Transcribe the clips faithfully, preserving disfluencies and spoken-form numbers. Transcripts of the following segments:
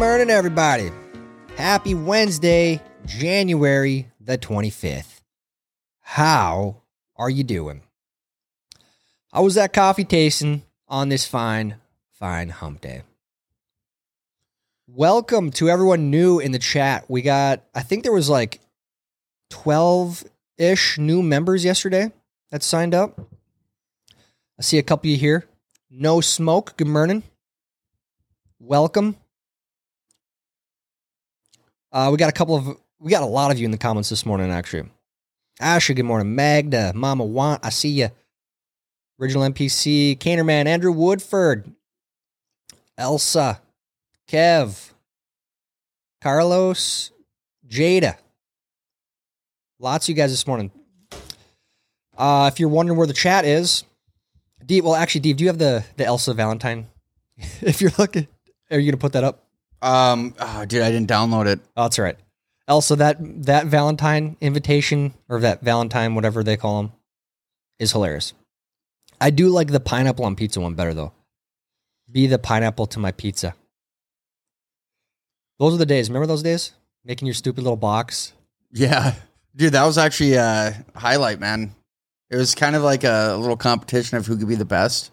murder, everybody. Happy Wednesday, January the twenty-fifth. How are you doing? I was at coffee tasting on this fine, fine hump day. Welcome to everyone new in the chat. We got, I think there was like twelve-ish new members yesterday that signed up. I see a couple of you here. No Smoke, good morning. Welcome. Uh, we got a couple of, we got a lot of you in the comments this morning, actually. Asha, good morning. Magda, Mama Want, I see you. Original N P C, Canerman, Andrew Woodford, Elsa, Kev, Carlos, Jada. Lots of you guys this morning. Uh, if you're wondering where the chat is, Deep, well, actually, Deep, do you have the, the Elsa Valentine? If you're looking, are you going to put that up? Um, oh, dude, I didn't download it. Oh, that's all right. Elsa, that, that Valentine invitation, or that Valentine, whatever they call them, is hilarious. I do like the pineapple on pizza one better, though. Be the pineapple to my pizza. Those are the days. Remember those days? Making your stupid little box. Yeah. Dude, that was actually a highlight, man. It was kind of like a little competition of who could be the best.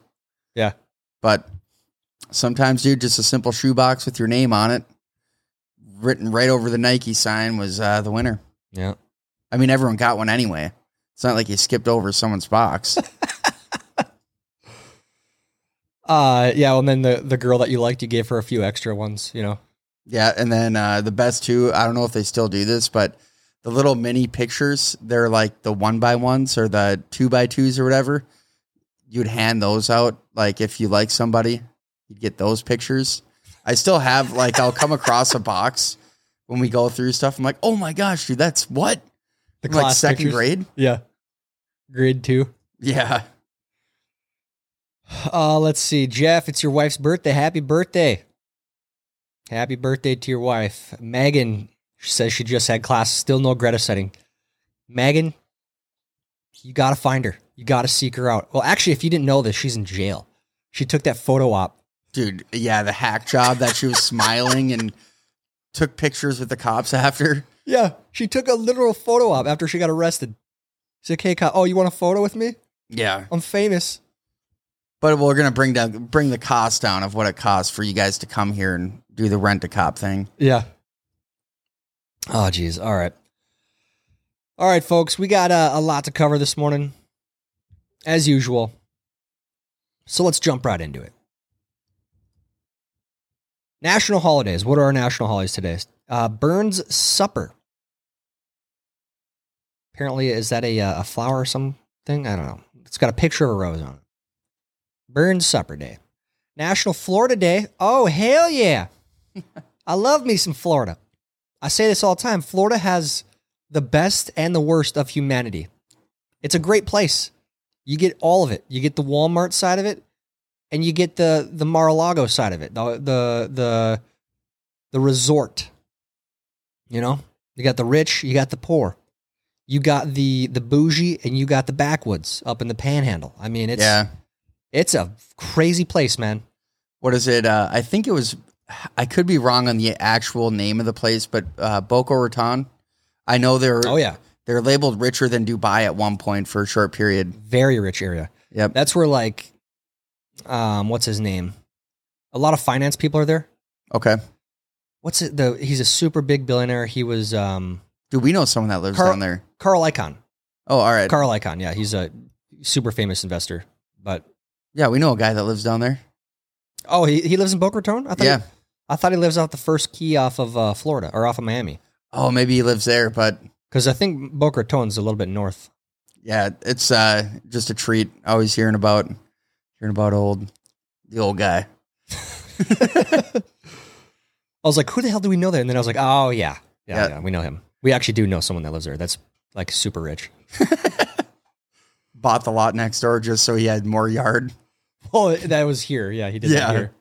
Yeah. But sometimes, dude, just a simple shoebox with your name on it, written right over the Nike sign, was uh, the winner. Yeah. I mean, everyone got one anyway. It's not like you skipped over someone's box. Uh, yeah, well, and then the, the girl that you liked, you gave her a few extra ones, you know? Yeah, and then uh, the best two, I don't know if they still do this, but the little mini pictures, they're like the one by ones or the two by twos or whatever. You'd hand those out. Like if you like somebody, you'd get those pictures. I still have, like, I'll come across a box when we go through stuff. I'm like, oh my gosh, dude, that's what? The class, like, second pictures? Grade? Yeah. Grade two. Yeah. Uh, let's see. Jeff, it's your wife's birthday. Happy birthday. Happy birthday to your wife. Megan says she just had class. Still no Greta setting. Megan, you got to find her. You got to seek her out. Well, actually, if you didn't know this, she's in jail. She took that photo op. Dude, yeah, the hack job that she was smiling and took pictures with the cops after. Yeah, she took a literal photo op after she got arrested. She's like, hey, cop, oh, you want a photo with me? Yeah. I'm famous. But we're gonna bring down, bring the cost down of what it costs for you guys to come here and do the rent a cop thing. Yeah. Oh, geez. All right. All right, folks. We got uh, a lot to cover this morning, as usual. So let's jump right into it. National holidays. What are our national holidays today? Uh, Burns Supper. Apparently, is that a a flower or something? I don't know. It's got a picture of a rose on it. Burns Supper Day. National Florida Day. Oh, hell yeah. I love me some Florida. I say this all the time. Florida has the best and the worst of humanity. It's a great place. You get all of it. You get the Walmart side of it, and you get the, the Mar-a-Lago side of it, the, the, the, the resort. You know? You got the rich, you got the poor. You got the, the bougie, and you got the backwoods up in the panhandle. I mean, it's... Yeah. It's a crazy place, man. What is it? Uh, I think it was, I could be wrong on the actual name of the place, but uh, Boca Raton. I know they're, oh, yeah. They're labeled richer than Dubai at one point for a short period. Very rich area. Yep. That's where, like, um, what's his name? A lot of finance people are there. Okay. What's it? The, he's a super big billionaire. He was. Um, Do we know someone that lives Carl, down there? Carl Icahn. Oh, all right. Carl Icahn. Yeah. He's a super famous investor, but. Yeah, we know a guy that lives down there. Oh, he, he lives in Boca Raton? I thought yeah. He, I thought he lives off the first key off of uh, Florida, or off of Miami. Oh, maybe he lives there, but... Because I think Boca Raton's a little bit north. Yeah, it's uh, just a treat. Always hearing about hearing about old the old guy. I was like, who the hell do we know there? And then I was like, oh, yeah. Yeah, yeah. yeah we know him. We actually do know someone that lives there. That's, like, super rich. Bought the lot next door just so he had more yard. Oh, that was here. Yeah, he did yeah. that here.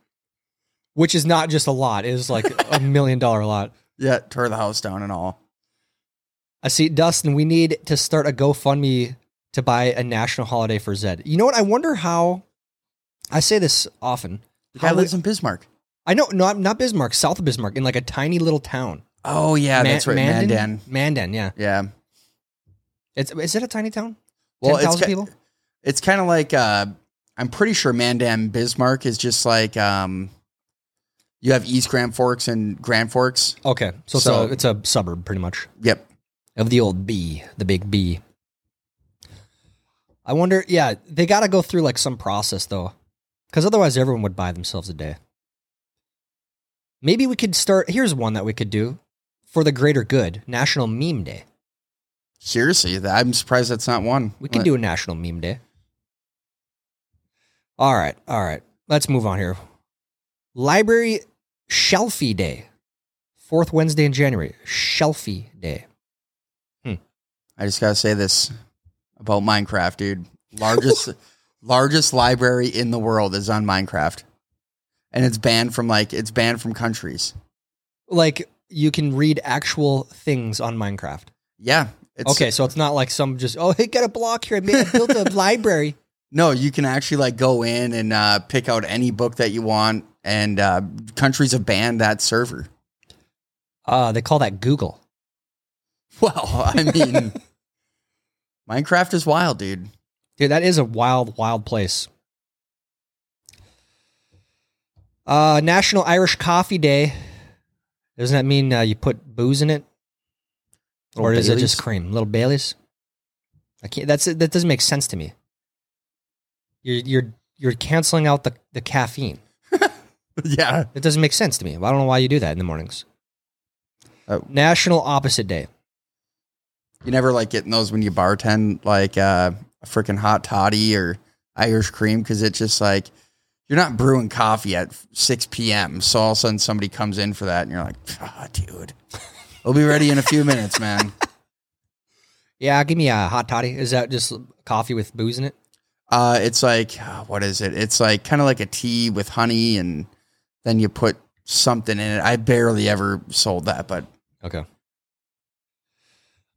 Which is not just a lot. It is like a million dollar lot. Yeah, tore the house down and all. I see, Dustin, we need to start a GoFundMe to buy a national holiday for Edd. You know what? I wonder how... I say this often. The guy lives we, in Bismarck. I know, not not Bismarck, south of Bismarck, in like a tiny little town. Oh yeah, Man- that's right, Mandan. Mandan, yeah, yeah. It's is it a tiny town? Well, ten thousand ca- people. It's kind of like uh, I'm pretty sure Mandan Bismarck is just like um, you have East Grand Forks and Grand Forks. Okay, so, so it's, a, it's a suburb, pretty much. Yep, of the old B, the big B. I wonder. Yeah, they got to go through like some process though, because otherwise everyone would buy themselves a day. Maybe we could start. Here's one that we could do for the greater good: National Meme Day. Seriously, I'm surprised that's not one. We can do a National Meme Day. All right, all right. Let's move on here. Library Shelfie Day, fourth Wednesday in January. Shelfie Day. Hmm. I just gotta say this about Minecraft, dude. Largest, largest library in the world is on Minecraft. And it's banned from like it's banned from countries. Like you can read actual things on Minecraft. Yeah. It's, okay, so it's not like some just oh hey, get a block here. I, made, I built a library. No, you can actually like go in and uh, pick out any book that you want, and uh, countries have banned that server. Uh they call that Google. Well, I mean, Minecraft is wild, dude. Dude, that is a wild, wild place. Uh, National Irish Coffee Day. Doesn't that mean uh, you put booze in it, or is it just cream? Little Baileys. I can't. That's that doesn't make sense to me. You're you're you're canceling out the, the caffeine. Yeah, it doesn't make sense to me. I don't know why you do that in the mornings. Oh. National Opposite Day. You never like getting those when you bartend, like uh, a freaking hot toddy or Irish cream, because it's just like. You're not brewing coffee at six p.m., so all of a sudden somebody comes in for that, and you're like, ah, oh, dude, we'll be ready in a few minutes, man. Yeah, give me a hot toddy. Is that just coffee with booze in it? Uh, it's like, what is it? It's like kind of like a tea with honey, and then you put something in it. I barely ever sold that, but... Okay.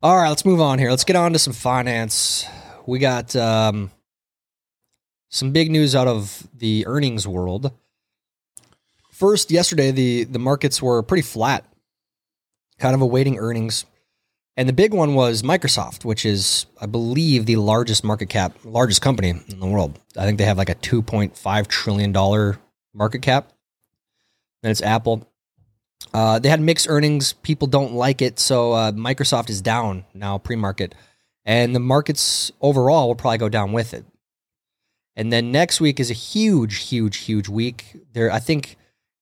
All right, let's move on here. Let's get on to some finance. We got... um. Some big news out of the earnings world. First, yesterday, the, the markets were pretty flat, kind of awaiting earnings. And the big one was Microsoft, which is, I believe, the largest market cap, largest company in the world. I think they have like a two point five trillion dollars market cap. Then it's Apple. Uh, they had mixed earnings. People don't like it. So uh, Microsoft is down now pre-market. And the markets overall will probably go down with it. And then next week is a huge, huge, huge week. There, I think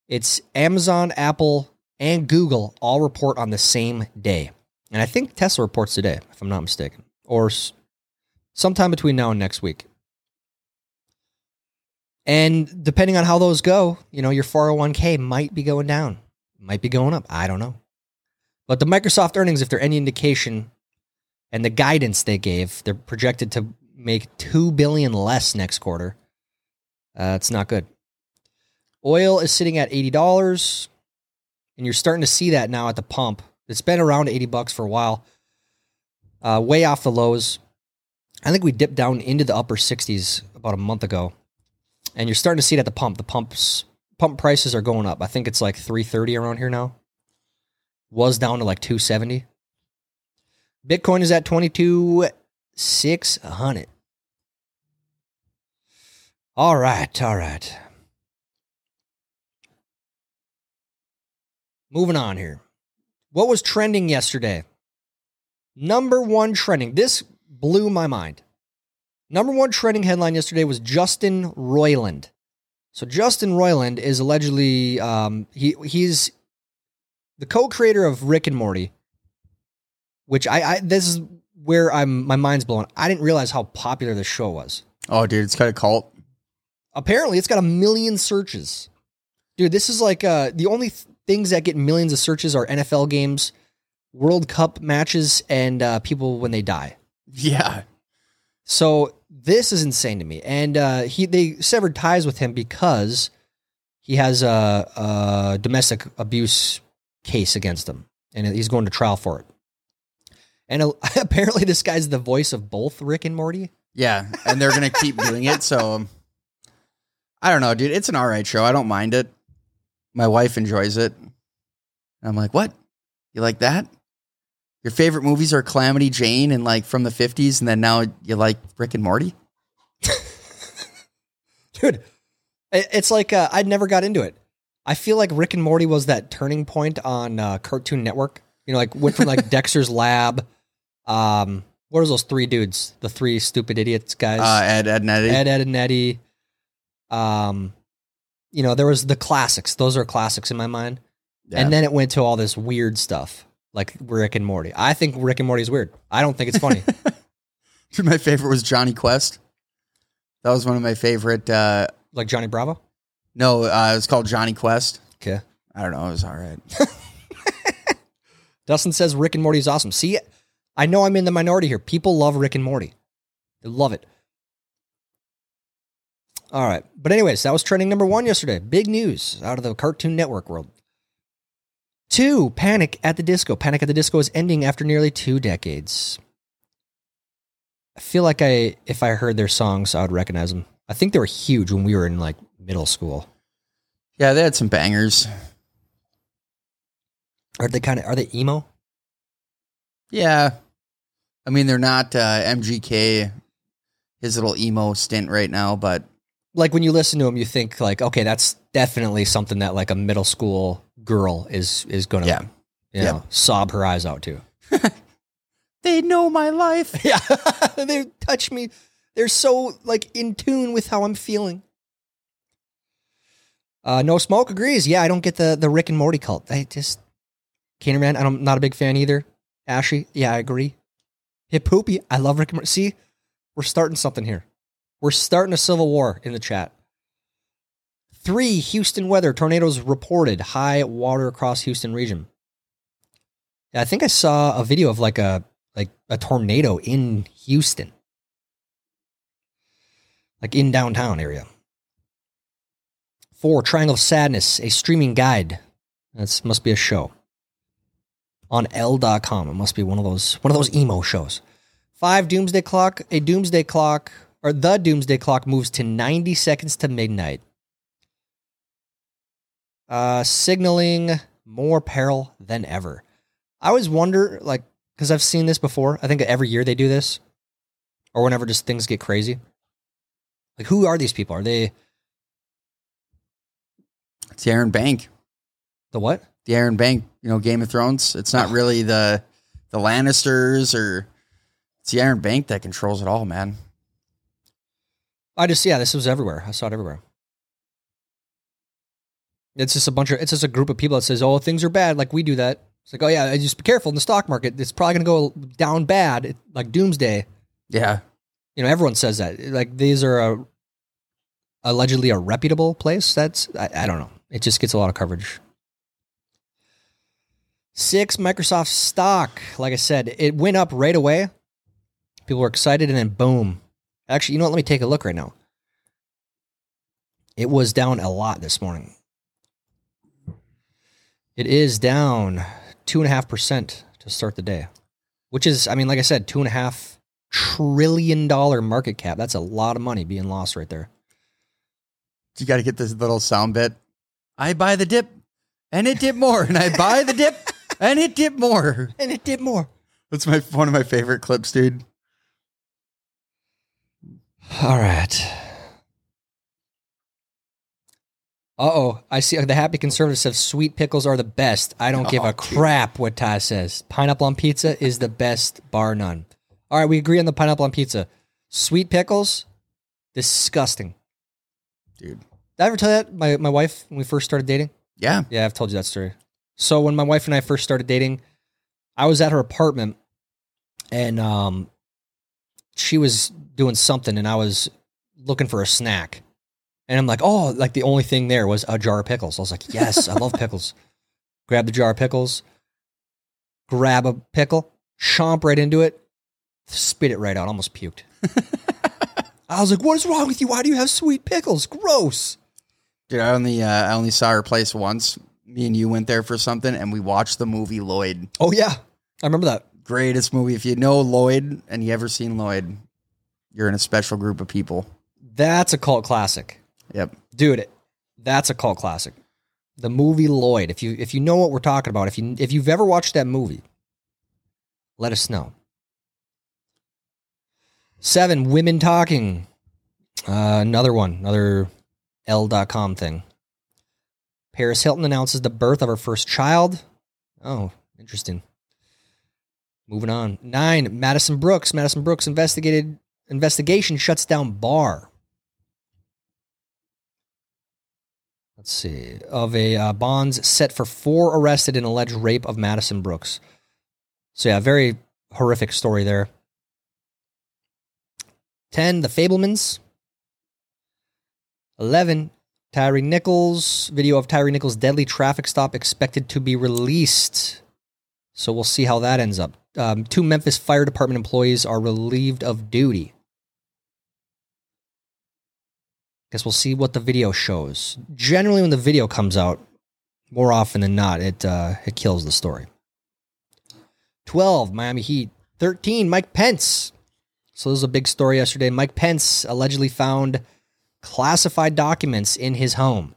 it's Amazon, Apple, and Google all report on the same day. And I think Tesla reports today, if I'm not mistaken, or sometime between now and next week. And depending on how those go, you know, your four oh one k might be going down, might be going up. I don't know. But the Microsoft earnings, if they're any indication, and the guidance they gave, they're projected to make two billion dollars less next quarter. Uh, it's not good. Oil is sitting at eighty dollars, and you're starting to see that now at the pump. It's been around eighty bucks for a while, uh, way off the lows. I think we dipped down into the upper sixties about a month ago, and you're starting to see it at the pump. The pumps, pump prices are going up. I think it's like three thirty around here now. Was down to like two seventy. Bitcoin is at twenty-two six hundred. All right, all right. Moving on here. What was trending yesterday? Number one trending. This blew my mind. Number one trending headline yesterday was Justin Roiland. So Justin Roiland is allegedly, um, he he's the co-creator of Rick and Morty, which I, I this is where I'm, my mind's blown. I didn't realize how popular this show was. Oh, dude, it's kind of cult. Apparently, it's got a million searches. Dude, this is like, uh, the only th- things that get millions of searches are N F L games, World Cup matches, and uh, people when they die. Yeah. So this is insane to me. And uh, he they severed ties with him because he has a, a domestic abuse case against him, and he's going to trial for it. And apparently this guy's the voice of both Rick and Morty. Yeah, and they're going to keep doing it. So um, I don't know, dude. It's an all right show. I don't mind it. My wife enjoys it. And I'm like, what? You like that? Your favorite movies are Calamity Jane and like from the fifties, and then now you like Rick and Morty? Dude, it's like uh, I never got into it. I feel like Rick and Morty was that turning point on uh, Cartoon Network. You know, like went from like Dexter's Lab. Um, what are those three dudes? The three stupid idiots guys. Uh, Ed, Edd, n Eddy. Ed, Edd, n Eddy. Um, you know, there was the classics. Those are classics in my mind. Yeah. And then it went to all this weird stuff like Rick and Morty. I think Rick and Morty is weird. I don't think it's funny. My favorite was Johnny Quest. That was one of my favorite. Uh, like Johnny Bravo? No, uh, it was called Johnny Quest. Okay. I don't know. It was all right. Dustin says Rick and Morty is awesome. See, I know I'm in the minority here. People love Rick and Morty. They love it. All right. But anyways, that was trending number one yesterday. Big news out of the Cartoon Network world. Two, Panic at the Disco. Panic at the Disco is ending after nearly two decades. I feel like I, if I heard their songs, I would recognize them. I think they were huge when we were in like middle school. Yeah, they had some bangers. Are they kind of, are they emo? Yeah. I mean, they're not uh, M G K, his little emo stint right now, but. Like when you listen to him, you think like, okay, that's definitely something that like a middle school girl is is going to, yeah. you yep. know, sob her eyes out to. They know my life. Yeah, they touch me. They're so like in tune with how I'm feeling. Uh, no Smoke agrees. Yeah, I don't get the the Rick and Morty cult. I just can't man. I'm not a big fan either. Ashy, yeah, I agree. Hip Hoopy, I love Rick and Morty. See, we're starting something here. We're starting a civil war in the chat. Three, Houston weather. Tornadoes reported. High water across Houston region. Yeah, I think I saw a video of like a like a tornado in Houston. Like in downtown area. Four, Triangle of Sadness, a streaming guide. That must be a show. On L dot com. It must be one of those one of those emo shows. Five, Doomsday Clock, a Doomsday Clock. Or the Doomsday Clock moves to ninety seconds to midnight. Uh, signaling more peril than ever. I always wonder, like, because I've seen this before. I think every year they do this. Or whenever just things get crazy. Like, who are these people? Are they... It's the Iron Bank. The what? The Iron Bank. You know, Game of Thrones. It's not really the the Lannisters or... It's the Iron Bank that controls it all, man. I just, yeah, this was everywhere. I saw it everywhere. It's just a bunch of, it's just a group of people that says, oh, things are bad. Like we do that. It's like, oh yeah, just be careful in the stock market. It's probably going to go down bad. It, like doomsday. Yeah. You know, everyone says that. Like these are a, allegedly a reputable place. That's, I, I don't know. It just gets a lot of coverage. Six, Microsoft stock. Like I said, it went up right away. People were excited and then boom. Actually, you know what? Let me take a look right now. It was down a lot this morning. It is down two point five percent to start the day, which is, I mean, like I said, two point five trillion dollars market cap. That's a lot of money being lost right there. You got to get this little sound bit. I buy the dip, and it dipped more, and I buy the dip, and it dipped more. And it dipped more. That's my one of my favorite clips, dude. All right. Uh-oh. I see the happy conservatives says sweet pickles are the best. I don't oh, give a dude. crap what Ty says. Pineapple on pizza is the best, bar none. All right, we agree on the pineapple on pizza. Sweet pickles, disgusting. Dude. Did I ever tell you that? My, my wife, when we first started dating? Yeah. Yeah, I've told you that story. So when my wife and I first started dating, I was at her apartment, and um, she was... doing something, and I was looking for a snack, and I'm like, oh, like the only thing there was a jar of pickles. I was like, yes, I love pickles. Grab the jar of pickles, grab a pickle, chomp right into it, spit it right out. Almost puked. I was like, what is wrong with you? Why do you have sweet pickles? Gross. Dude, I only uh, I only saw her place once. Me and you went there for something, and we watched the movie Lloyd. Oh yeah, I remember that. Greatest movie. If you know Lloyd and you ever seen Lloyd, you're in a special group of people. That's a cult classic. Yep. Dude, that's a cult classic. the movie Lloyd. If you if you know what we're talking about, if you if you've ever watched that movie, let us know. Seven, women talking. Uh, another one, another L dot com thing. Paris Hilton announces the birth of her first child. Oh, interesting. Moving on. Nine, Madison Brooks. Madison Brooks investigated investigation shuts down bar. Let's see. Of a uh, bonds set for four arrested in alleged rape of Madison Brooks. So yeah, very horrific story there. ten, The Fabelmans. eleven, Tyree Nichols. Video of Tyree Nichols' deadly traffic stop expected to be released. So we'll see how that ends up. Um, two Memphis Fire Department employees are relieved of duty. Guess we'll see what the video shows. Generally, when the video comes out, more often than not, it uh, it kills the story. twelve, Miami Heat. thirteen, Mike Pence. So this was a big story yesterday. Mike Pence allegedly found classified documents in his home.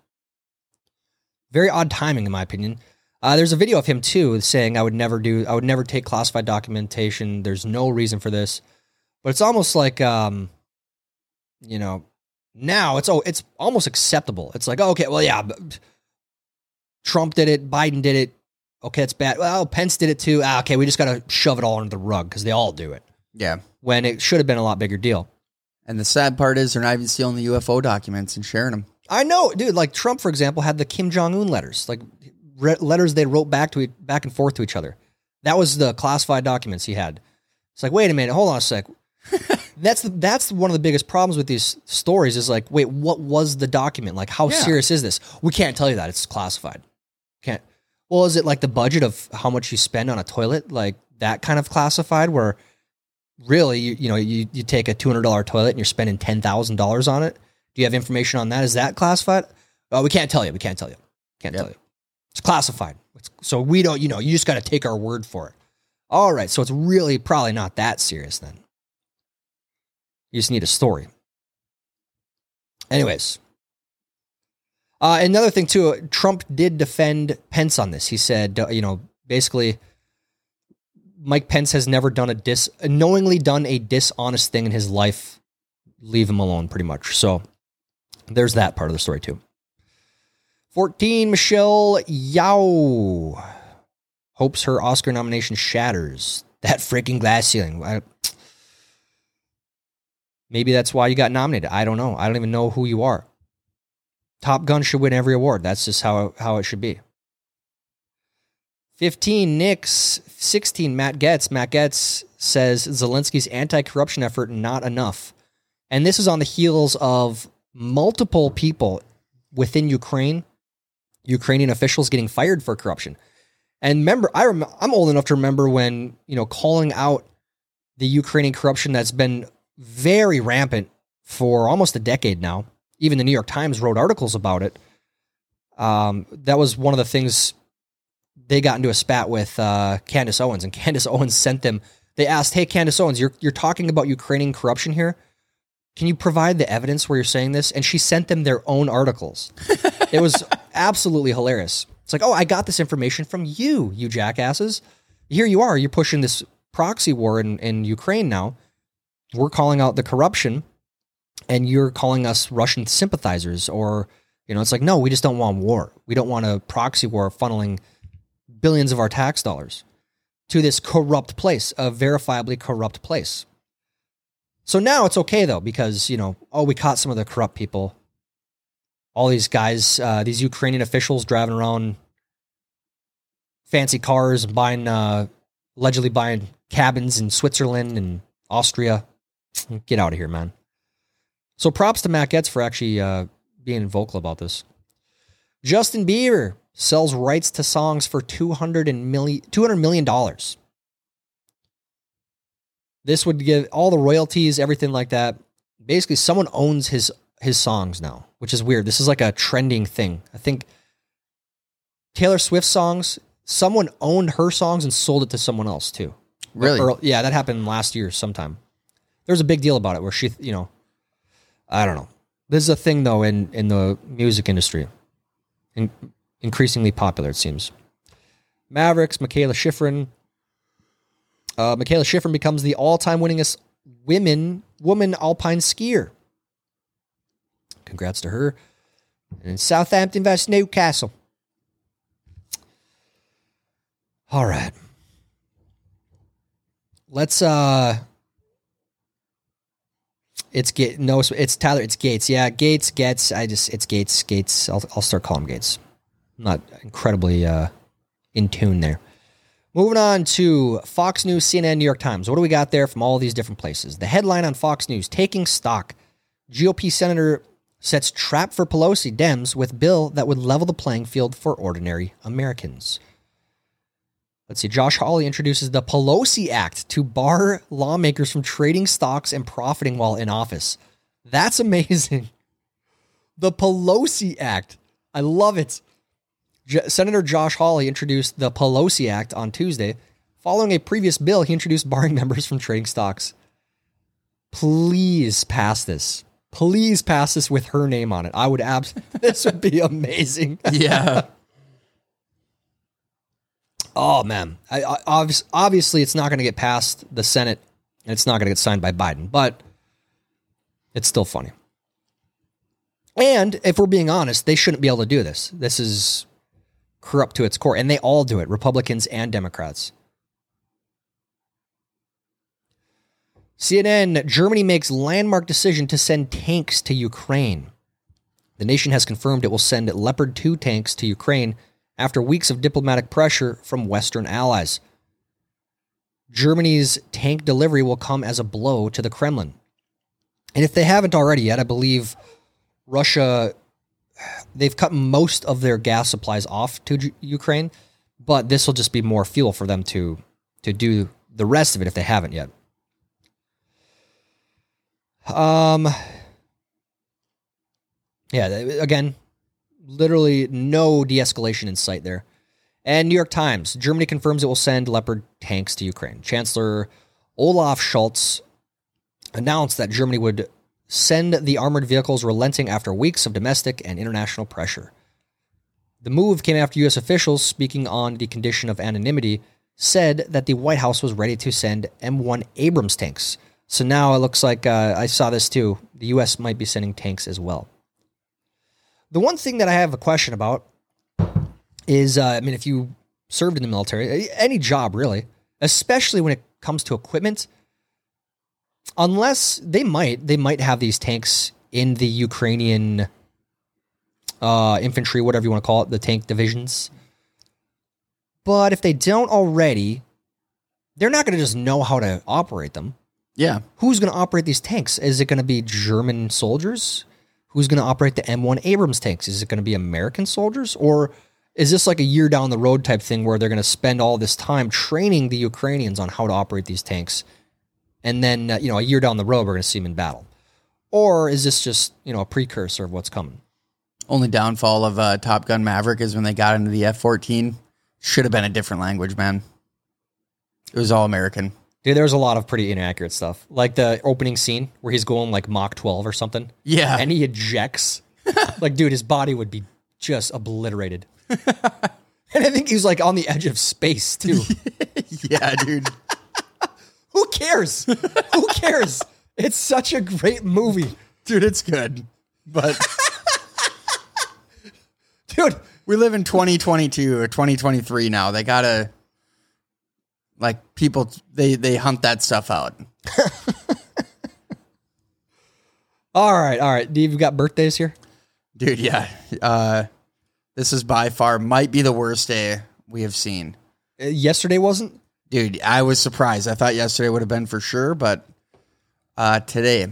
Very odd timing, in my opinion. Uh, there's a video of him too saying, "I would never do. I would never take classified documentation. There's no reason for this." But it's almost like, um, you know, now it's oh, it's almost acceptable. It's like, oh, okay, well, yeah, Trump did it, Biden did it. Okay, it's bad. Well, Pence did it too. Ah, okay, we just got to shove it all under the rug because they all do it. Yeah. When it should have been a lot bigger deal. And the sad part is they're not even stealing the U F O documents and sharing them. I know, dude. Like Trump, for example, had the Kim Jong-un letters, like re- letters they wrote back to back and forth to each other. That was the classified documents he had. It's like, wait a minute, hold on a sec. that's the, that's one of the biggest problems with these stories is like, wait, what was the document? Like, how yeah. serious is this? We can't tell you that. It's classified. Can't. Well, is it like the budget of how much you spend on a toilet? Like that kind of classified where... Really, you you know, you, you take a two hundred dollars toilet and you're spending ten thousand dollars on it. Do you have information on that? Is that classified? Oh, we can't tell you. We can't tell you. Can't yep. tell you. It's classified. It's, so we don't, you know, you just got to take our word for it. All right. So it's really probably not that serious then. You just need a story. Anyways. Uh, another thing too, Trump did defend Pence on this. He said, you know, basically... Mike Pence has never done a dis knowingly done a dishonest thing in his life. Leave him alone, pretty much. So there's that part of the story too. fourteen, Michelle Yeoh hopes her Oscar nomination shatters that freaking glass ceiling. I, maybe that's why you got nominated. I don't know. I don't even know who you are. Top Gun should win every award. That's just how how it should be. fifteen, Nix. sixteen, Matt Gaetz. Matt Gaetz says Zelensky's anti-corruption effort not enough. And this is on the heels of multiple people within Ukraine, Ukrainian officials getting fired for corruption. And remember, I rem- I'm old enough to remember when, you know, calling out the Ukrainian corruption that's been very rampant for almost a decade now. Even the New York Times wrote articles about it. Um, that was one of the things... They got into a spat with uh, Candace Owens, and Candace Owens sent them. They asked, "Hey, Candace Owens, you're you're talking about Ukrainian corruption here. Can you provide the evidence where you're saying this?" And she sent them their own articles. It was absolutely hilarious. It's like, "Oh, I got this information from you, you jackasses. Here you are. You're pushing this proxy war in, in Ukraine now. We're calling out the corruption, and you're calling us Russian sympathizers." Or, you know, it's like, no, we just don't want war. We don't want a proxy war funneling billions of our tax dollars to this corrupt place, a verifiably corrupt place. So now it's okay though, because, you know, oh, we caught some of the corrupt people. All these guys, uh, these Ukrainian officials driving around fancy cars and buying, uh, allegedly buying cabins in Switzerland and Austria. Get out of here, man. So props to Matt Gaetz for actually uh, being vocal about this. Justin Bieber sells rights to songs for two hundred million dollars. This would give all the royalties, everything like that. Basically, someone owns his his songs now, which is weird. This is like a trending thing. I think Taylor Swift songs, someone owned her songs and sold it to someone else too. Really? Or, yeah, that happened last year sometime. There was a big deal about it where she, you know, I don't know. This is a thing though in, in the music industry. And increasingly popular, it seems. Mavericks, Mikaela Shiffrin. Uh, Mikaela Shiffrin becomes the all-time winningest women, woman alpine skier. Congrats to her. And Southampton versus Newcastle. All right. Let's, uh... It's Gates. No, it's Tyler. It's Gates. Yeah, Gates gets. I just. It's Gates. Gates. I'll. I'll start calling him Gates. I'm not incredibly uh, in tune there. Moving on to Fox News, C N N, New York Times. What do we got there from all these different places? The headline on Fox News: Taking Stock. G O P senator sets trap for Pelosi Dems with bill that would level the playing field for ordinary Americans. Let's see. Josh Hawley introduces the Pelosi Act to bar lawmakers from trading stocks and profiting while in office. That's amazing. The Pelosi Act. I love it. J- Senator Josh Hawley introduced the Pelosi Act on Tuesday. Following a previous bill, he introduced barring members from trading stocks. Please pass this. Please pass this with her name on it. I would absolutely. This would be amazing. Yeah. Oh, man. I, I, obviously, obviously, it's not going to get past the Senate, and it's not going to get signed by Biden, but it's still funny. And if we're being honest, they shouldn't be able to do this. This is corrupt to its core, and they all do it, Republicans and Democrats. C N N, Germany makes landmark decision to send tanks to Ukraine. The nation has confirmed it will send Leopard two tanks to Ukraine after weeks of diplomatic pressure from Western allies. Germany's tank delivery will come as a blow to the Kremlin. And if they haven't already yet, I believe Russia, they've cut most of their gas supplies off to J- Ukraine, but this will just be more fuel for them to, to do the rest of it if they haven't yet. Um. Yeah, again, literally no de-escalation in sight there. And New York Times, Germany confirms it will send Leopard tanks to Ukraine. Chancellor Olaf Scholz announced that Germany would send the armored vehicles, relenting after weeks of domestic and international pressure. The move came after U S officials, speaking on the condition of anonymity, said that the White House was ready to send M one Abrams tanks. So now it looks like, uh, I saw this too, the U S might be sending tanks as well. The one thing that I have a question about is, uh, I mean, if you served in the military, any job really, especially when it comes to equipment, unless they might, they might have these tanks in the Ukrainian uh, infantry, whatever you want to call it, the tank divisions. But if they don't already, they're not going to just know how to operate them. Yeah. Who's going to operate these tanks? Is it going to be German soldiers? Who's going to operate the M one Abrams tanks? Is it going to be American soldiers? Or is this like a year down the road type thing where they're going to spend all this time training the Ukrainians on how to operate these tanks? And then, uh, you know, a year down the road, we're going to see them in battle. Or is this just, you know, a precursor of what's coming? Only downfall of uh, Top Gun Maverick is when they got into the F fourteen. Should have been a different language, man. It was all American. Dude, there's a lot of pretty inaccurate stuff. Like the opening scene where he's going like Mach twelve or something. Yeah. And he ejects. Like, dude, his body would be just obliterated. And I think he was like on the edge of space, too. Yeah, dude. Who cares? Who cares? It's such a great movie. Dude, it's good. But. Dude, we live in twenty twenty-two or twenty twenty-three now. They got to. Like, people, they, they hunt that stuff out. all right, all right. Do you got birthdays here? Dude, yeah. Uh, this is by far, might be the worst day we have seen. Uh, yesterday wasn't? Dude, I was surprised. I thought yesterday would have been for sure, but uh, today.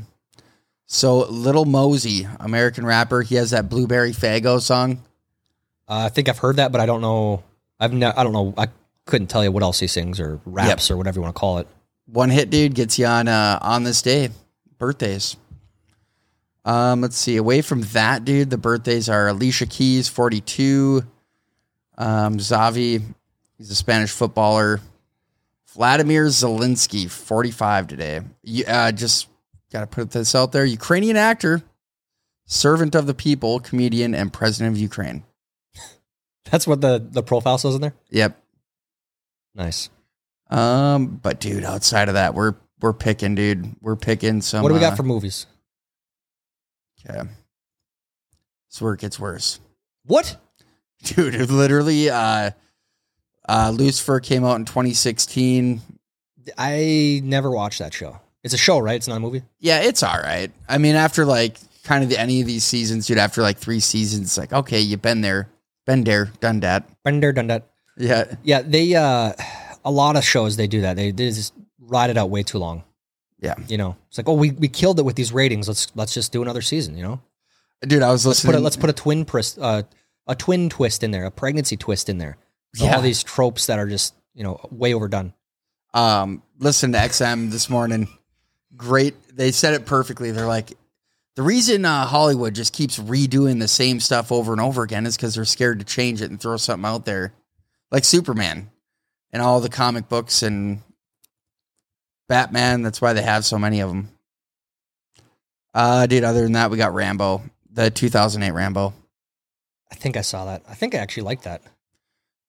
So, Little Mosey, American rapper, he has that Blueberry Faggo song. Uh, I think I've heard that, but I don't know. I've no, I don't know. I couldn't tell you what else he sings or raps, yep, or whatever you want to call it. One hit dude gets you on uh, on this day. Birthdays. Um, let's see. Away from that, dude, the birthdays are Alicia Keys, forty-two. Um, Xavi, he's a Spanish footballer. Vladimir Zelensky, forty-five today. You, uh, just got to put this out there. Ukrainian actor, servant of the people, comedian, and president of Ukraine. That's what the, the profile says in there? Yep. Nice. Um, but dude, outside of that, we're we're picking, dude. We're picking some. What do we got uh, for movies? Okay. This work gets worse. What? Dude, literally, uh, uh, Loose Fur came out in twenty sixteen. I never watched that show. It's a show, right? It's not a movie? Yeah, it's all right. I mean, after like kind of the, any of these seasons, dude, after like three seasons, it's like, okay, you've been there, been there, done that. Been there, done that. Yeah. Yeah, they, uh, a lot of shows, they do that. They, they just ride it out way too long. Yeah. You know, it's like, oh, we, we killed it with these ratings. Let's, let's just do another season, you know? Dude, I was listening. Let's put a, let's put a twin pres- uh, a twin twist in there, a pregnancy twist in there. So yeah. All these tropes that are just, you know, way overdone. Um, listen to X M this morning. Great. They said it perfectly. They're like, the reason uh, Hollywood just keeps redoing the same stuff over and over again is because they're scared to change it and throw something out there. Like Superman and all the comic books and Batman. That's why they have so many of them. Uh, dude, other than that, we got Rambo. The two thousand eight Rambo. I think I saw that. I think I actually liked that.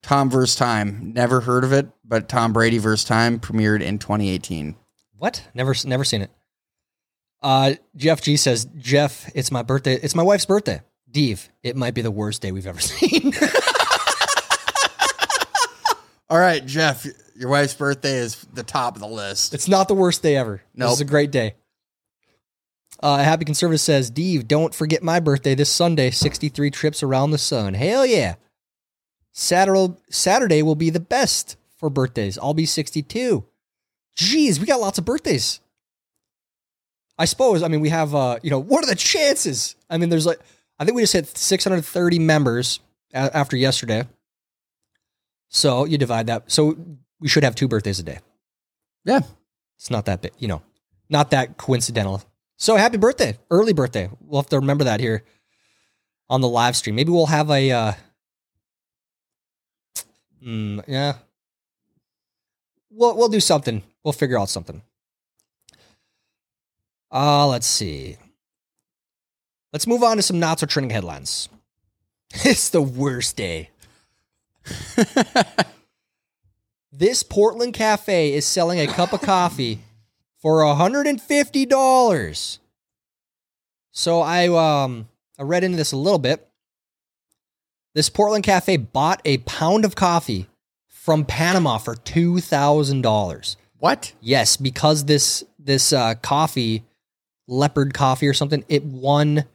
Tom versus. Time. Never heard of it, but Tom Brady versus. Time premiered in twenty eighteen. What? Never never seen it. Uh, Jeff G says, Jeff, it's my birthday. It's my wife's birthday. Dave, it might be the worst day we've ever seen. All right, Jeff, your wife's birthday is the top of the list. It's not the worst day ever. No, nope. This is a great day. Uh, Happy Conservative says, Dave, don't forget my birthday this Sunday, sixty-three trips around the sun. Hell yeah. Saturday, Saturday will be the best for birthdays. I'll be sixty-two. Jeez, we got lots of birthdays. I suppose, I mean, we have, uh, you know, what are the chances? I mean, there's like, I think we just hit six hundred thirty members a- after yesterday. So you divide that. So we should have two birthdays a day. Yeah. It's not that big, you know, not that coincidental. So happy birthday, early birthday. We'll have to remember that here on the live stream. Maybe we'll have a, uh, mm, yeah, we'll, we'll do something. We'll figure out something. Uh, let's see. Let's move on to some not so trending headlines. It's the worst day. This Portland cafe is selling a cup of coffee for one hundred fifty dollars. So I um I read into this a little bit. This Portland cafe bought a pound of coffee from Panama for two thousand dollars. What? Yes, because this this uh, coffee, leopard coffee or something, it won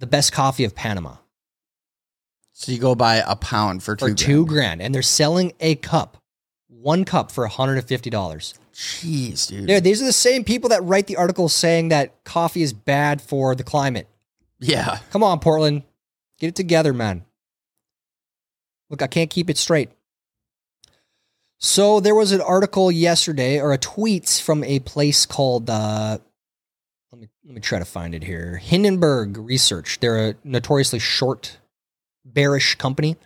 the best coffee of Panama. So you go buy a pound for two for grand. two grand, and they're selling a cup, one cup for one hundred fifty dollars. Jeez, dude. Yeah, these are the same people that write the articles saying that coffee is bad for the climate. Yeah. Come on, Portland. Get it together, man. Look, I can't keep it straight. So there was an article yesterday, or a tweet from a place called, uh, let me let me try to find it here, Hindenburg Research. They're a notoriously short, bearish company.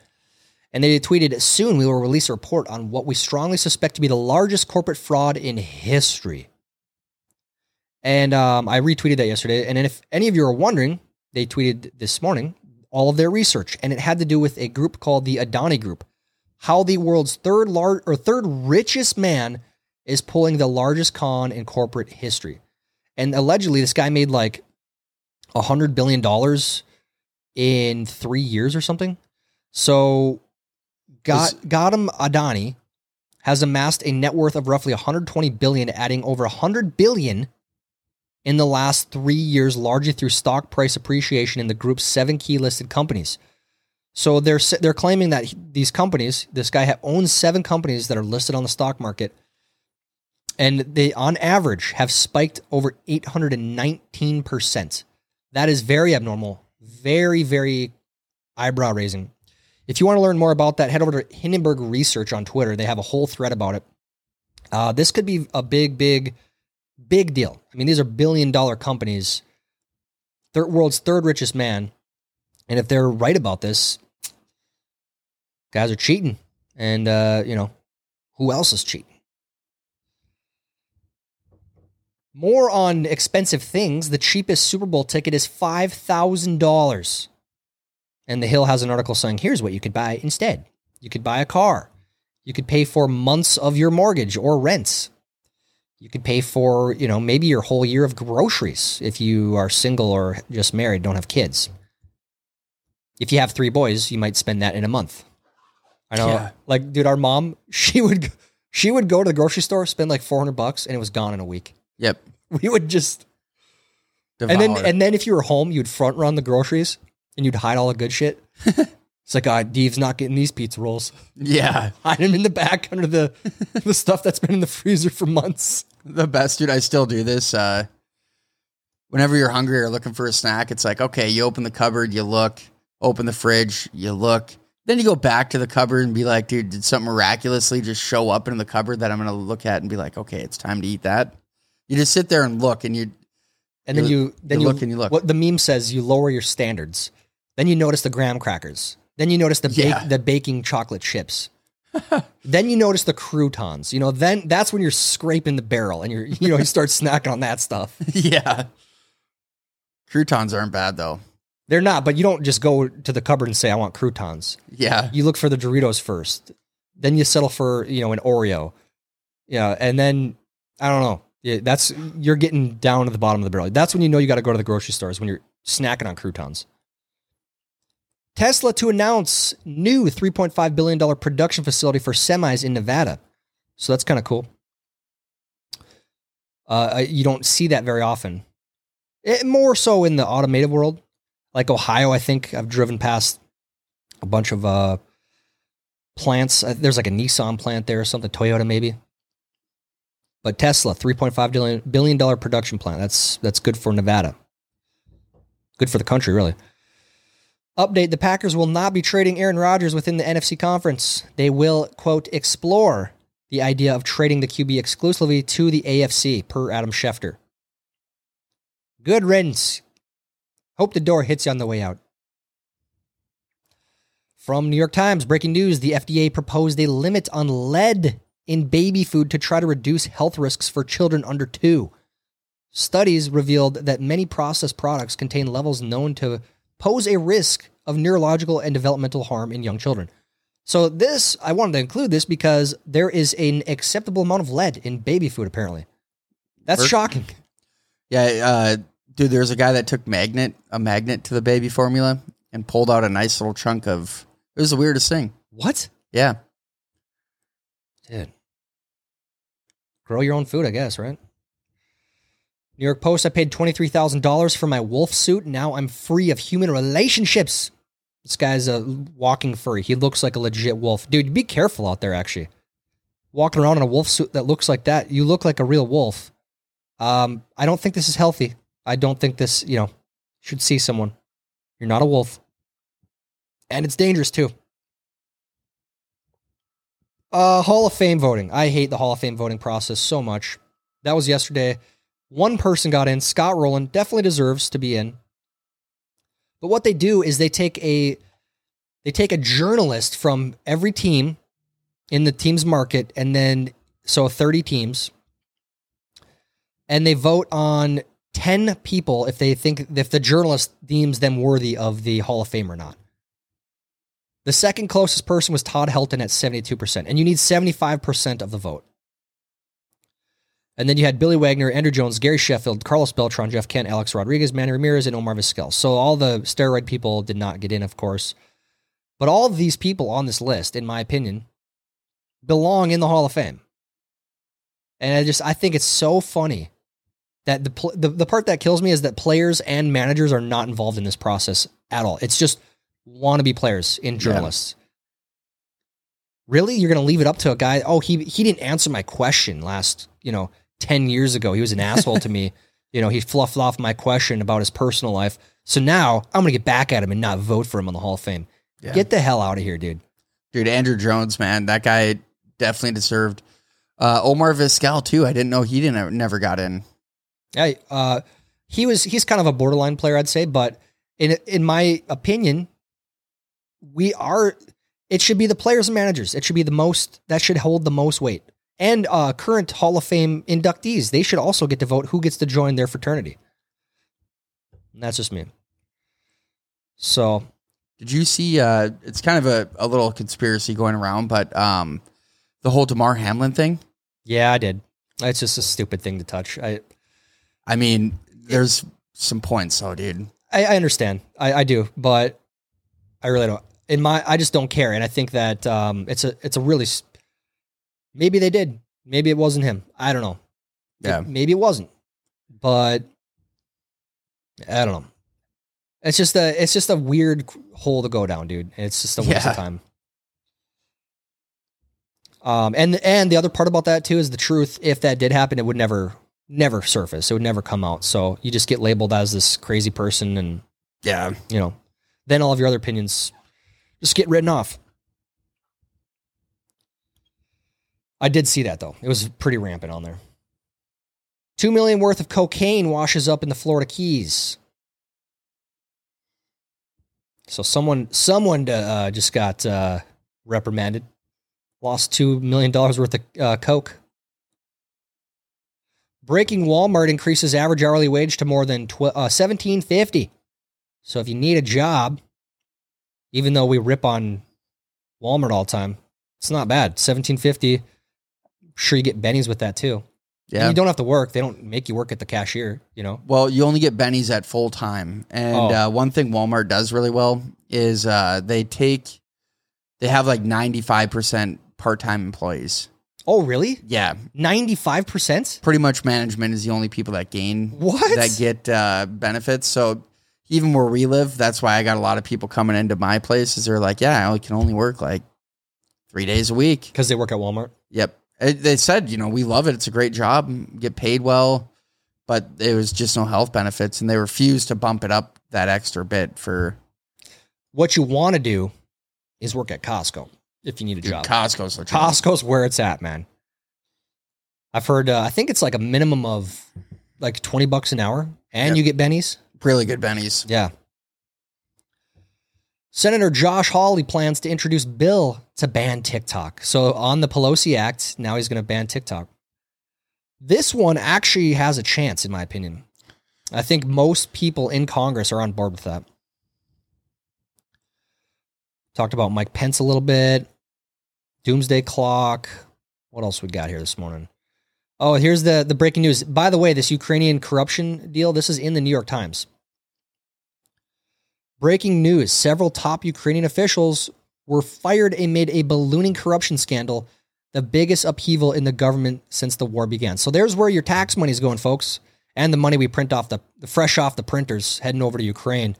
And they tweeted, soon we will release a report on what we strongly suspect to be the largest corporate fraud in history. And um, I retweeted that yesterday. And if any of you are wondering, they tweeted this morning all of their research. And it had to do with a group called the Adani Group. How the world's third large or third richest man is pulling the largest con in corporate history. And allegedly, this guy made like one hundred billion dollars in three years or something. So... Got, Gautam Adani has amassed a net worth of roughly one hundred twenty billion dollars, adding over one hundred billion dollars in the last three years, largely through stock price appreciation in the group's seven key listed companies. So they're they're claiming that these companies, this guy owns seven companies that are listed on the stock market, and they, on average, have spiked over eight hundred nineteen percent. That is very abnormal, very, very eyebrow-raising. If you want to learn more about that, head over to Hindenburg Research on Twitter. They have a whole thread about it. Uh, this could be a big, big, big deal. I mean, these are billion-dollar companies, third, world's third richest man. And if they're right about this, guys are cheating. And, uh, you know, who else is cheating? More on expensive things. The cheapest Super Bowl ticket is five thousand dollars. And The Hill has an article saying, here's what you could buy instead. You could buy a car. You could pay for months of your mortgage or rents. You could pay for, you know, maybe your whole year of groceries if you are single or just married, don't have kids. If you have three boys, you might spend that in a month. I know, yeah. Like, dude, our mom, she would she would go to the grocery store, spend like four hundred bucks, and it was gone in a week. Yep. We would just... Devour. And then and then if you were home, you'd front run the groceries, and you'd hide all the good shit. It's like, ah, oh, Deve's not getting these pizza rolls. Yeah. Hide them in the back under the the stuff that's been in the freezer for months. The best, dude. I still do this. Uh, whenever you're hungry or looking for a snack, it's like, okay, you open the cupboard, you look, open the fridge, you look. Then you go back to the cupboard and be like, dude, did something miraculously just show up in the cupboard that I'm going to look at and be like, okay, it's time to eat that? You just sit there and look, and you... And then you, then you, you look and you look. What the meme says, you lower your standards. Then you notice the graham crackers. Then you notice the yeah. ba- the baking chocolate chips. Then you notice the croutons. You know, then that's when you're scraping the barrel and you're, you know, you start snacking on that stuff. Yeah. Croutons aren't bad though. They're not, but you don't just go to the cupboard and say, I want croutons. Yeah. You look for the Doritos first. Then you settle for, you know, an Oreo. Yeah. And then I don't know. Yeah, that's you're getting down to the bottom of the barrel. That's when you know you got to go to the grocery stores, when you're snacking on croutons. Tesla to announce new three point five billion dollars production facility for semis in Nevada. So that's kind of cool. Uh, you don't see that very often. It, more so in the automated world. Like Ohio, I think I've driven past a bunch of uh, plants. There's like a Nissan plant there or something, Toyota maybe. But Tesla, three point five billion dollars production plant. That's that's good for Nevada. Good for the country, really. Update, the Packers will not be trading Aaron Rodgers within the N F C conference. They will, quote, explore the idea of trading the Q B exclusively to the A F C, per Adam Schefter. Good riddance. Hope the door hits you on the way out. From New York Times, breaking news, the F D A proposed a limit on lead in baby food to try to reduce health risks for children under two. Studies revealed that many processed products contain levels known to pose a risk of neurological and developmental harm in young children. So this, I wanted to include this because there is an acceptable amount of lead in baby food, apparently. That's Work. shocking. Yeah, uh, dude, there's a guy that took magnet, a magnet to the baby formula and pulled out a nice little chunk of, it was the weirdest thing. What? Yeah. Dude. Grow your own food, I guess, right? New York Post, I paid twenty-three thousand dollars for my wolf suit. Now I'm free of human relationships. This guy's a walking furry. He looks like a legit wolf. Dude, be careful out there, actually. Walking around in a wolf suit that looks like that, you look like a real wolf. Um, I don't think this is healthy. I don't think this, you know, should see someone. You're not a wolf. And it's dangerous, too. Uh, Hall of Fame voting. I hate the Hall of Fame voting process so much. That was yesterday. One person got in. Scott Rowland definitely deserves to be in. But what they do is they take a they take a journalist from every team in the team's market, and then so thirty teams, and they vote on ten people if they think if the journalist deems them worthy of the Hall of Fame or not. The second closest person was Todd Helton at seventy-two percent, and you need seventy-five percent of the vote. And then you had Billy Wagner, Andrew Jones, Gary Sheffield, Carlos Beltran, Jeff Kent, Alex Rodriguez, Manny Ramirez, and Omar Vizquel. So all the steroid people did not get in, of course. But all of these people on this list, in my opinion, belong in the Hall of Fame. And I just, I think it's so funny that the, the, the part that kills me is that players and managers are not involved in this process at all. It's just wannabe players in journalists. Yeah. Really? You're going to leave it up to a guy? Oh, he he didn't answer my question last, you know, ten years ago. He was an asshole to me. You know, he fluffed off my question about his personal life. So now I'm going to get back at him and not vote for him on the Hall of Fame. Yeah. Get the hell out of here, dude. Dude, Andrew Jones, man, that guy definitely deserved. Uh, Omar Vizquel, too. I didn't know he didn't never got in. Yeah, uh, he was he's kind of a borderline player, I'd say, but in in my opinion, we are, it should be the players and managers. It should be the most, that should hold the most weight. And uh, current Hall of Fame inductees, they should also get to vote who gets to join their fraternity. And that's just me. So Did you see, uh, it's kind of a, a little conspiracy going around, but um, the whole Damar Hamlin thing? Yeah, I did. It's just a stupid thing to touch. I I mean, there's it, some points, though, dude. I, I understand. I, I do, but I really don't. In my, I just don't care, and I think that um, it's a it's a really, maybe they did. Maybe it wasn't him. I don't know. Yeah. It, maybe it wasn't, but I don't know. It's just a, it's just a weird hole to go down, dude. It's just a waste yeah. of time. Um, and, and the other part about that too, is the truth. If that did happen, it would never, never surface. It would never come out. So you just get labeled as this crazy person and yeah, you know, then all of your other opinions just get written off. I did see that though. It was pretty rampant on there. Two million worth of cocaine washes up in the Florida Keys. So someone, someone uh, just got uh, reprimanded, lost two million dollars worth of uh, coke. Breaking Walmart increases average hourly wage to more than seventeen fifty. So if you need a job, even though we rip on Walmart all the time, it's not bad. seventeen fifty. I'm sure you get bennies with that too. Yeah, and you don't have to work. They don't make you work at the cashier, you know? Well, you only get bennies at full time. And oh. uh, one thing Walmart does really well is uh, they take, they have like ninety-five percent part-time employees. Oh, really? Yeah. ninety-five percent? Pretty much management is the only people that gain, what? that get uh, benefits. So even where we live, that's why I got a lot of people coming into my place is they're like, yeah, I can only work like three days a week. Because they work at Walmart? Yep. They said, you know, we love it. It's a great job. Get paid well, but there was just no health benefits, and they refused to bump it up that extra bit for. What you want to do is work at Costco if you need a Dude, job. Costco's the job. Costco's where it's at, man. I've heard. Uh, I think it's like a minimum of like twenty bucks an hour, and yep. you get bennies. Really good bennies. Yeah. Senator Josh Hawley plans to introduce bill to ban TikTok. So on the Pelosi Act, now he's going to ban TikTok. This one actually has a chance, in my opinion. I think most people in Congress are on board with that. Talked about Mike Pence a little bit. Doomsday clock. What else we got here this morning? Oh, here's the, the breaking news. By the way, this Ukrainian corruption deal, this is in the New York Times. Breaking news, several top Ukrainian officials were fired amid a ballooning corruption scandal, the biggest upheaval in the government since the war began. So there's where your tax money's going, folks, and the money we print off the, the fresh off the printers heading over to Ukraine.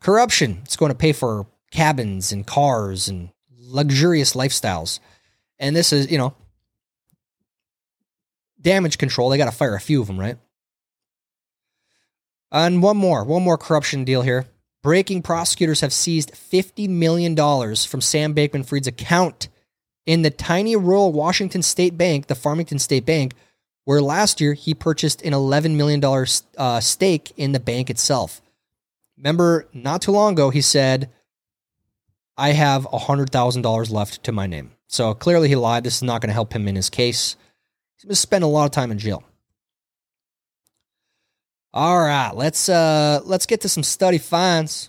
Corruption, it's going to pay for cabins and cars and luxurious lifestyles. And this is, you know, damage control. They got to fire a few of them, right? And one more, one more corruption deal here. Breaking, prosecutors have seized fifty million dollars from Sam Bankman-Fried's account in the tiny rural Washington State Bank, the Farmington State Bank, where last year he purchased an eleven million dollars uh, stake in the bank itself. Remember, not too long ago, he said, I have one hundred thousand dollars left to my name. So clearly he lied. This is not going to help him in his case. He's going to spend a lot of time in jail. All right, let's uh, let's get to some study finds.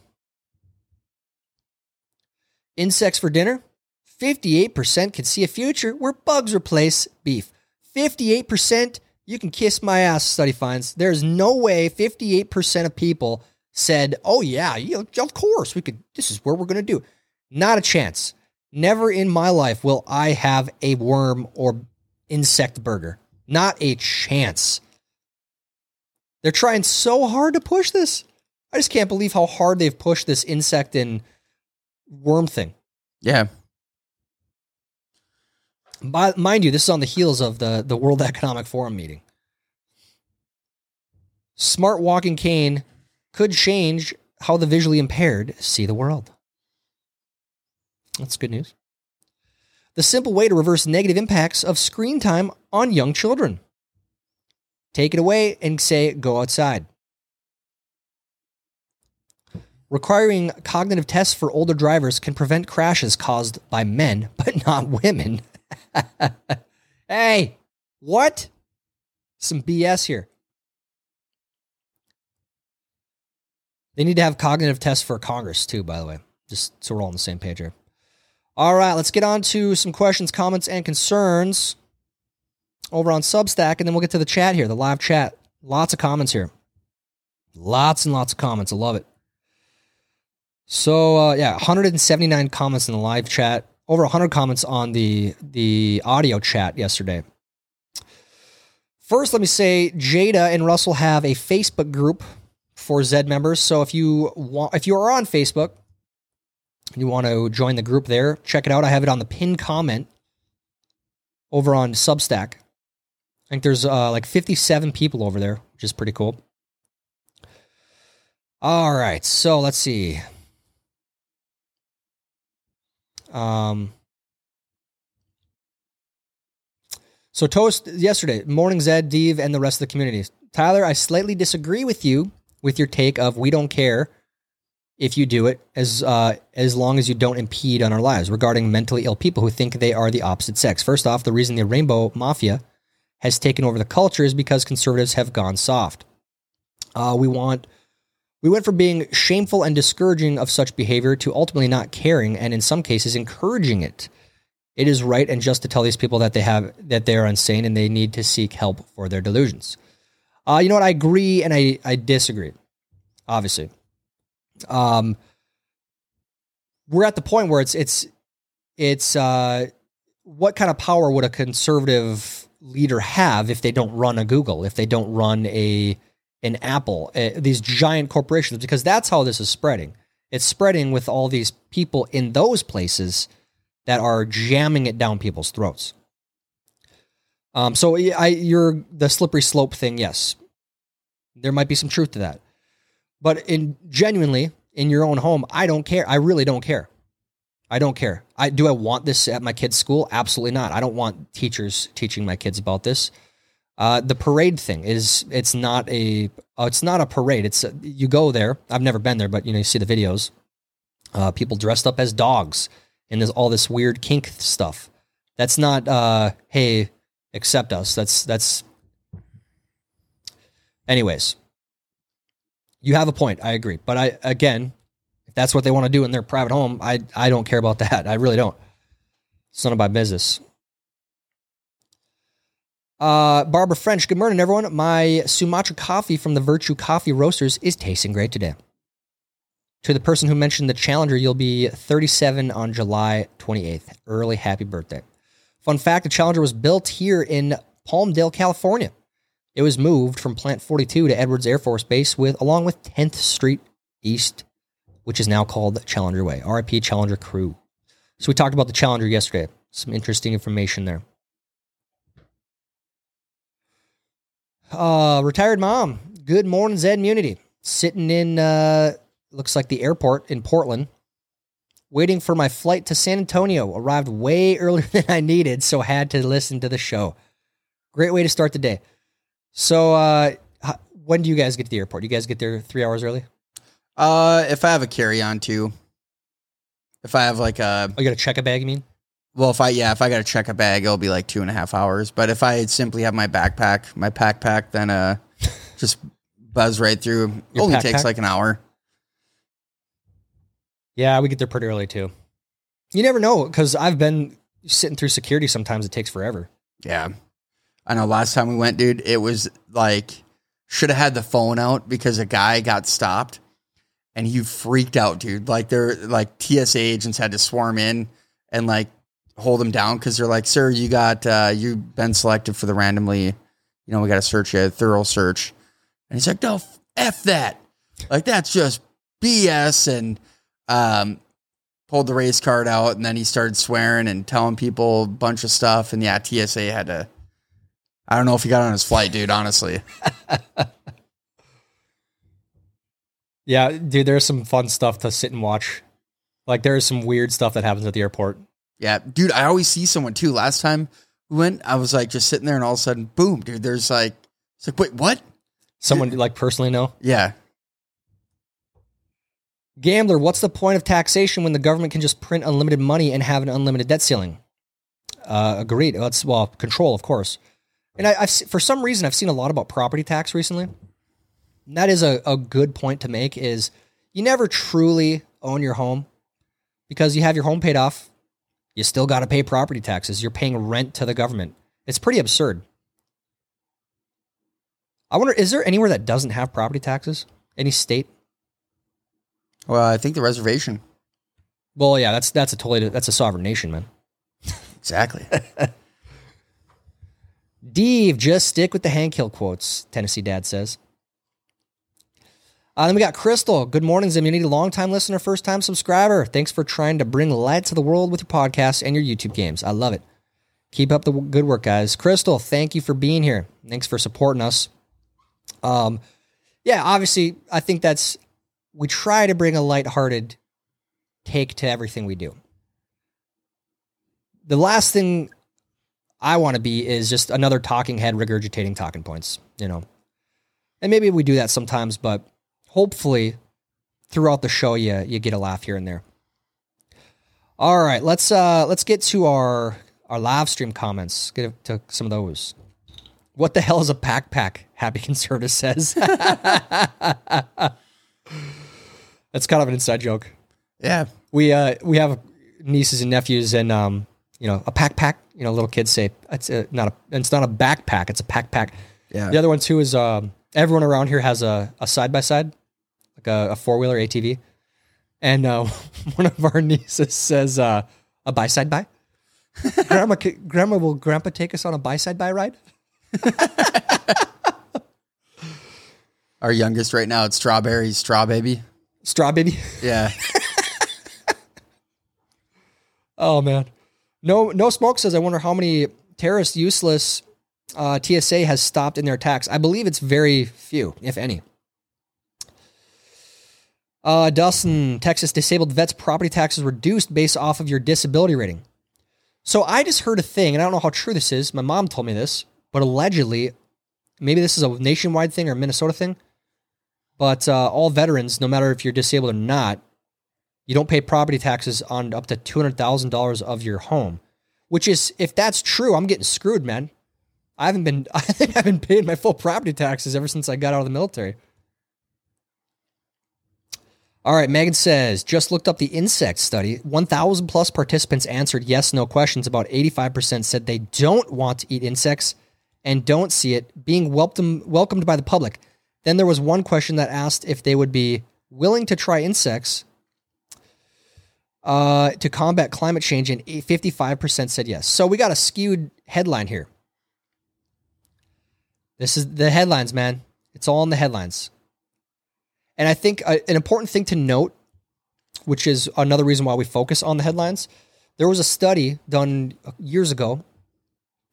Insects for dinner, fifty-eight percent can see a future where bugs replace beef. fifty-eight percent, you can kiss my ass, study finds. There's no way fifty-eight percent of people said, oh yeah, you know, of course, we could. This is where we're going to do. Not a chance. Never in my life will I have a worm or insect burger. Not a chance. They're trying so hard to push this. I just can't believe how hard they've pushed this insect and worm thing. Yeah. By, mind you, this is on the heels of the, the World Economic Forum meeting. Smart walking cane could change how the visually impaired see the world. That's good news. The simple way to reverse negative impacts of screen time on young children. Take it away and say, go outside. Requiring cognitive tests for older drivers can prevent crashes caused by men, but not women. Hey, what? Some B S here. They need to have cognitive tests for Congress, too, by the way. Just so we're all on the same page here. All right, let's get on to some questions, comments, and concerns over on Substack, and then we'll get to the chat here, the live chat. Lots of comments here. Lots and lots of comments. I love it. So, uh, yeah, one hundred seventy-nine comments in the live chat. Over one hundred comments on the the audio chat yesterday. First, let me say Jada and Russell have a Facebook group for Edd members. So if you want, if you are on Facebook and you want to join the group there, check it out. I have it on the pinned comment over on Substack. I think there's uh, like fifty-seven people over there, which is pretty cool. All right, so let's see. Um. So Toast yesterday, morning Edd, Deev, and the rest of the community. Tyler, I slightly disagree with you with your take of we don't care if you do it as uh, as long as you don't impede on our lives regarding mentally ill people who think they are the opposite sex. First off, the reason the Rainbow Mafia has taken over the culture is because conservatives have gone soft. Uh, we want... We went from being shameful and discouraging of such behavior to ultimately not caring and in some cases encouraging it. It is right and just to tell these people that they have that they are insane and they need to seek help for their delusions. Uh, you know what? I agree and I, I disagree, obviously. Um, we're at the point where it's it's it's uh, what kind of power would a conservative leader have if they don't run a Google, if they don't run a an Apple, uh, these giant corporations, because that's how this is spreading. It's spreading with all these people in those places that are jamming it down people's throats. Um, so I, you're the slippery slope thing. Yes, there might be some truth to that, but in genuinely in your own home, I don't care. I really don't care. I don't care. I do. I want this at my kids' school. Absolutely not. I don't want teachers teaching my kids about this. Uh, the parade thing is, it's not a, oh, it's not a parade. It's a, you go there. I've never been there, but you know, you see the videos, uh, people dressed up as dogs and there's all this weird kink stuff. That's not, uh, hey, accept us. That's, that's anyways, you have a point. I agree. But I, again, if that's what they want to do in their private home, I, I don't care about that. I really don't. It's none of my business. Uh, Barbara French, good morning, everyone. My Sumatra coffee from the Virtue Coffee Roasters is tasting great today. To the person who mentioned the Challenger, you'll be thirty-seven on July twenty-eighth. Early happy birthday. Fun fact, the Challenger was built here in Palmdale, California. It was moved from Plant forty-two to Edwards Air Force Base with along with tenth Street East, which is now called Challenger Way. R I P Challenger crew. So we talked about the Challenger yesterday. Some interesting information there. Uh, retired mom. Good morning, Edd Munity. Sitting in, uh, looks like the airport in Portland, waiting for my flight to San Antonio. Arrived way earlier than I needed, so had to listen to the show. Great way to start the day. So, uh, when do you guys get to the airport? You guys get there three hours early? Uh, if I have a carry-on too. If I have like a... Oh, you got to check a bag, you mean? Well, if I, yeah, if I got to check a bag, it'll be like two and a half hours. But if I simply have my backpack, my pack pack, then uh, just buzz right through. Your Only takes pack? Like an hour. Yeah, we get there pretty early too. You never know, because I've been sitting through security sometimes. It takes forever. Yeah. I know last time we went, dude, it was like, should have had the phone out because a guy got stopped and he freaked out, dude. Like they're like T S A agents had to swarm in and like, hold them down because they're like, sir, you got, uh, you've been selected for the randomly, you know, we got to search you, a thorough search. And he's like, no, F that. Like, that's just B S. And um, pulled the race card out. And then he started swearing and telling people a bunch of stuff. And yeah, T S A had to, I don't know if he got on his flight, dude, honestly. Yeah, dude, there's some fun stuff to sit and watch. Like, there's some weird stuff that happens at the airport. Yeah, dude, I always see someone too. Last time we went, I was like just sitting there and all of a sudden, boom, dude, there's like, it's like, wait, what? Someone dude. Like personally know? Yeah. Gambler, what's the point of taxation when the government can just print unlimited money and have an unlimited debt ceiling? Uh, agreed. That's, well, control, of course. And I, I've, for some reason, I've seen a lot about property tax recently. And that is a, a good point to make is you never truly own your home because you have your home paid off. You still got to pay property taxes. You're paying rent to the government. It's pretty absurd. I wonder, is there anywhere that doesn't have property taxes? Any state? Well, I think the reservation. Well, yeah, that's that's a totally that's a sovereign nation, man. Exactly. Dave, just stick with the Hank Hill quotes, Tennessee Dad says. Uh, then we got Crystal. Good morning, Zimmunity. Long-time listener, first-time subscriber. Thanks for trying to bring light to the world with your podcast and your YouTube games. I love it. Keep up the w- good work, guys. Crystal, thank you for being here. Thanks for supporting us. Um, yeah, obviously, I think that's... We try to bring a lighthearted take to everything we do. The last thing I want to be is just another talking head regurgitating talking points, you know. And maybe we do that sometimes, but... Hopefully, throughout the show, you you get a laugh here and there. All right, let's uh, let's get to our our live stream comments. Get to some of those. What the hell is a backpack? Happy Conservative says. That's kind of an inside joke. Yeah, we uh, we have nieces and nephews, and um, you know, a backpack. You know, little kids say it's a, not a it's not a backpack. It's a backpack. Yeah. The other one too is um, everyone around here has a a side by side. Like a, a four-wheeler A T V. And uh, one of our nieces says, uh, a bi-side-by? Grandma, Grandma, will Grandpa take us on a bi-side-by ride? Our youngest right now, it's Strawberry Straw Baby. Straw Baby? Yeah. Oh, man. No no Smoke says, I wonder how many terrorist useless uh, T S A has stopped in their attacks. I believe it's very few, if any. Uh, Dustin, Texas disabled vets property taxes reduced based off of your disability rating. So I just heard a thing, and I don't know how true this is. My mom told me this, but allegedly, maybe this is a nationwide thing or a Minnesota thing, but uh, all veterans, no matter if you're disabled or not, you don't pay property taxes on up to two hundred thousand dollars of your home, which is, if that's true, I'm getting screwed, man. I haven't been, I think I've been paying my full property taxes ever since I got out of the military. All right, Megan says, just looked up the insect study. one thousand plus participants answered yes, no questions. About eighty-five percent said they don't want to eat insects and don't see it being welcomed, welcomed by the public. Then there was one question that asked if they would be willing to try insects uh, to combat climate change, and fifty-five percent said yes. So we got a skewed headline here. This is the headlines, man. It's all in the headlines. And I think an important thing to note, which is another reason why we focus on the headlines, there was a study done years ago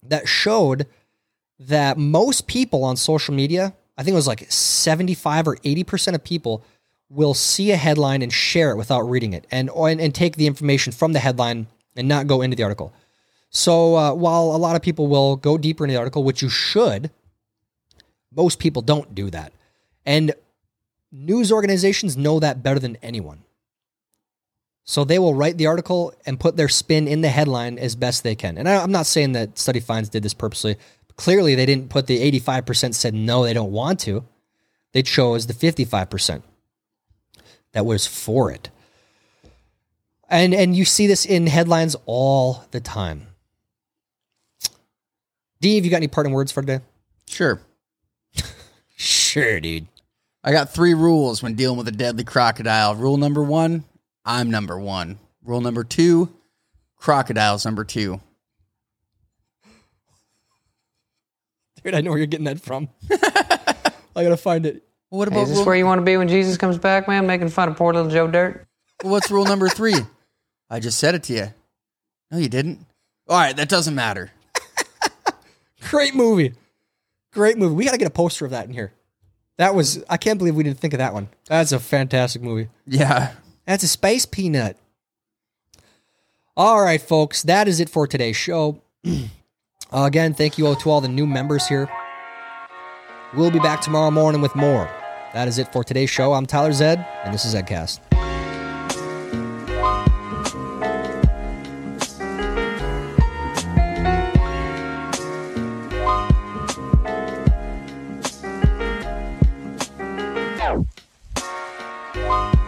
that showed that most people on social media, I think it was like seventy-five or eighty percent of people, will see a headline and share it without reading it and and, and take the information from the headline and not go into the article. So uh, while a lot of people will go deeper into the article, which you should, most people don't do that. And news organizations know that better than anyone. So they will write the article and put their spin in the headline as best they can. And I, I'm not saying that study finds did this purposely. Clearly, they didn't put the eighty-five percent said no, they don't want to. They chose the fifty-five percent that was for it. And, and you see this in headlines all the time. Dave, you got any parting words for today? Sure. Sure, dude. I got three rules when dealing with a deadly crocodile. Rule number one, I'm number one. Rule number two, crocodile's number two. Dude, I know where you're getting that from. I gotta find it. Well, what about hey, is this rule- where you want to be when Jesus comes back, man? Making fun of poor little Joe Dirt? Well, what's rule number three? I just said it to you. No, you didn't. All right, that doesn't matter. Great movie. Great movie. We gotta get a poster of that in here. That was, I can't believe we didn't think of that one. That's a fantastic movie. Yeah. That's a space peanut. All right, folks, that is it for today's show. uh, again, thank you all to all the new members here. We'll be back tomorrow morning with more. That is it for today's show. I'm Tyler Edd, and this is Eddcast. Bye.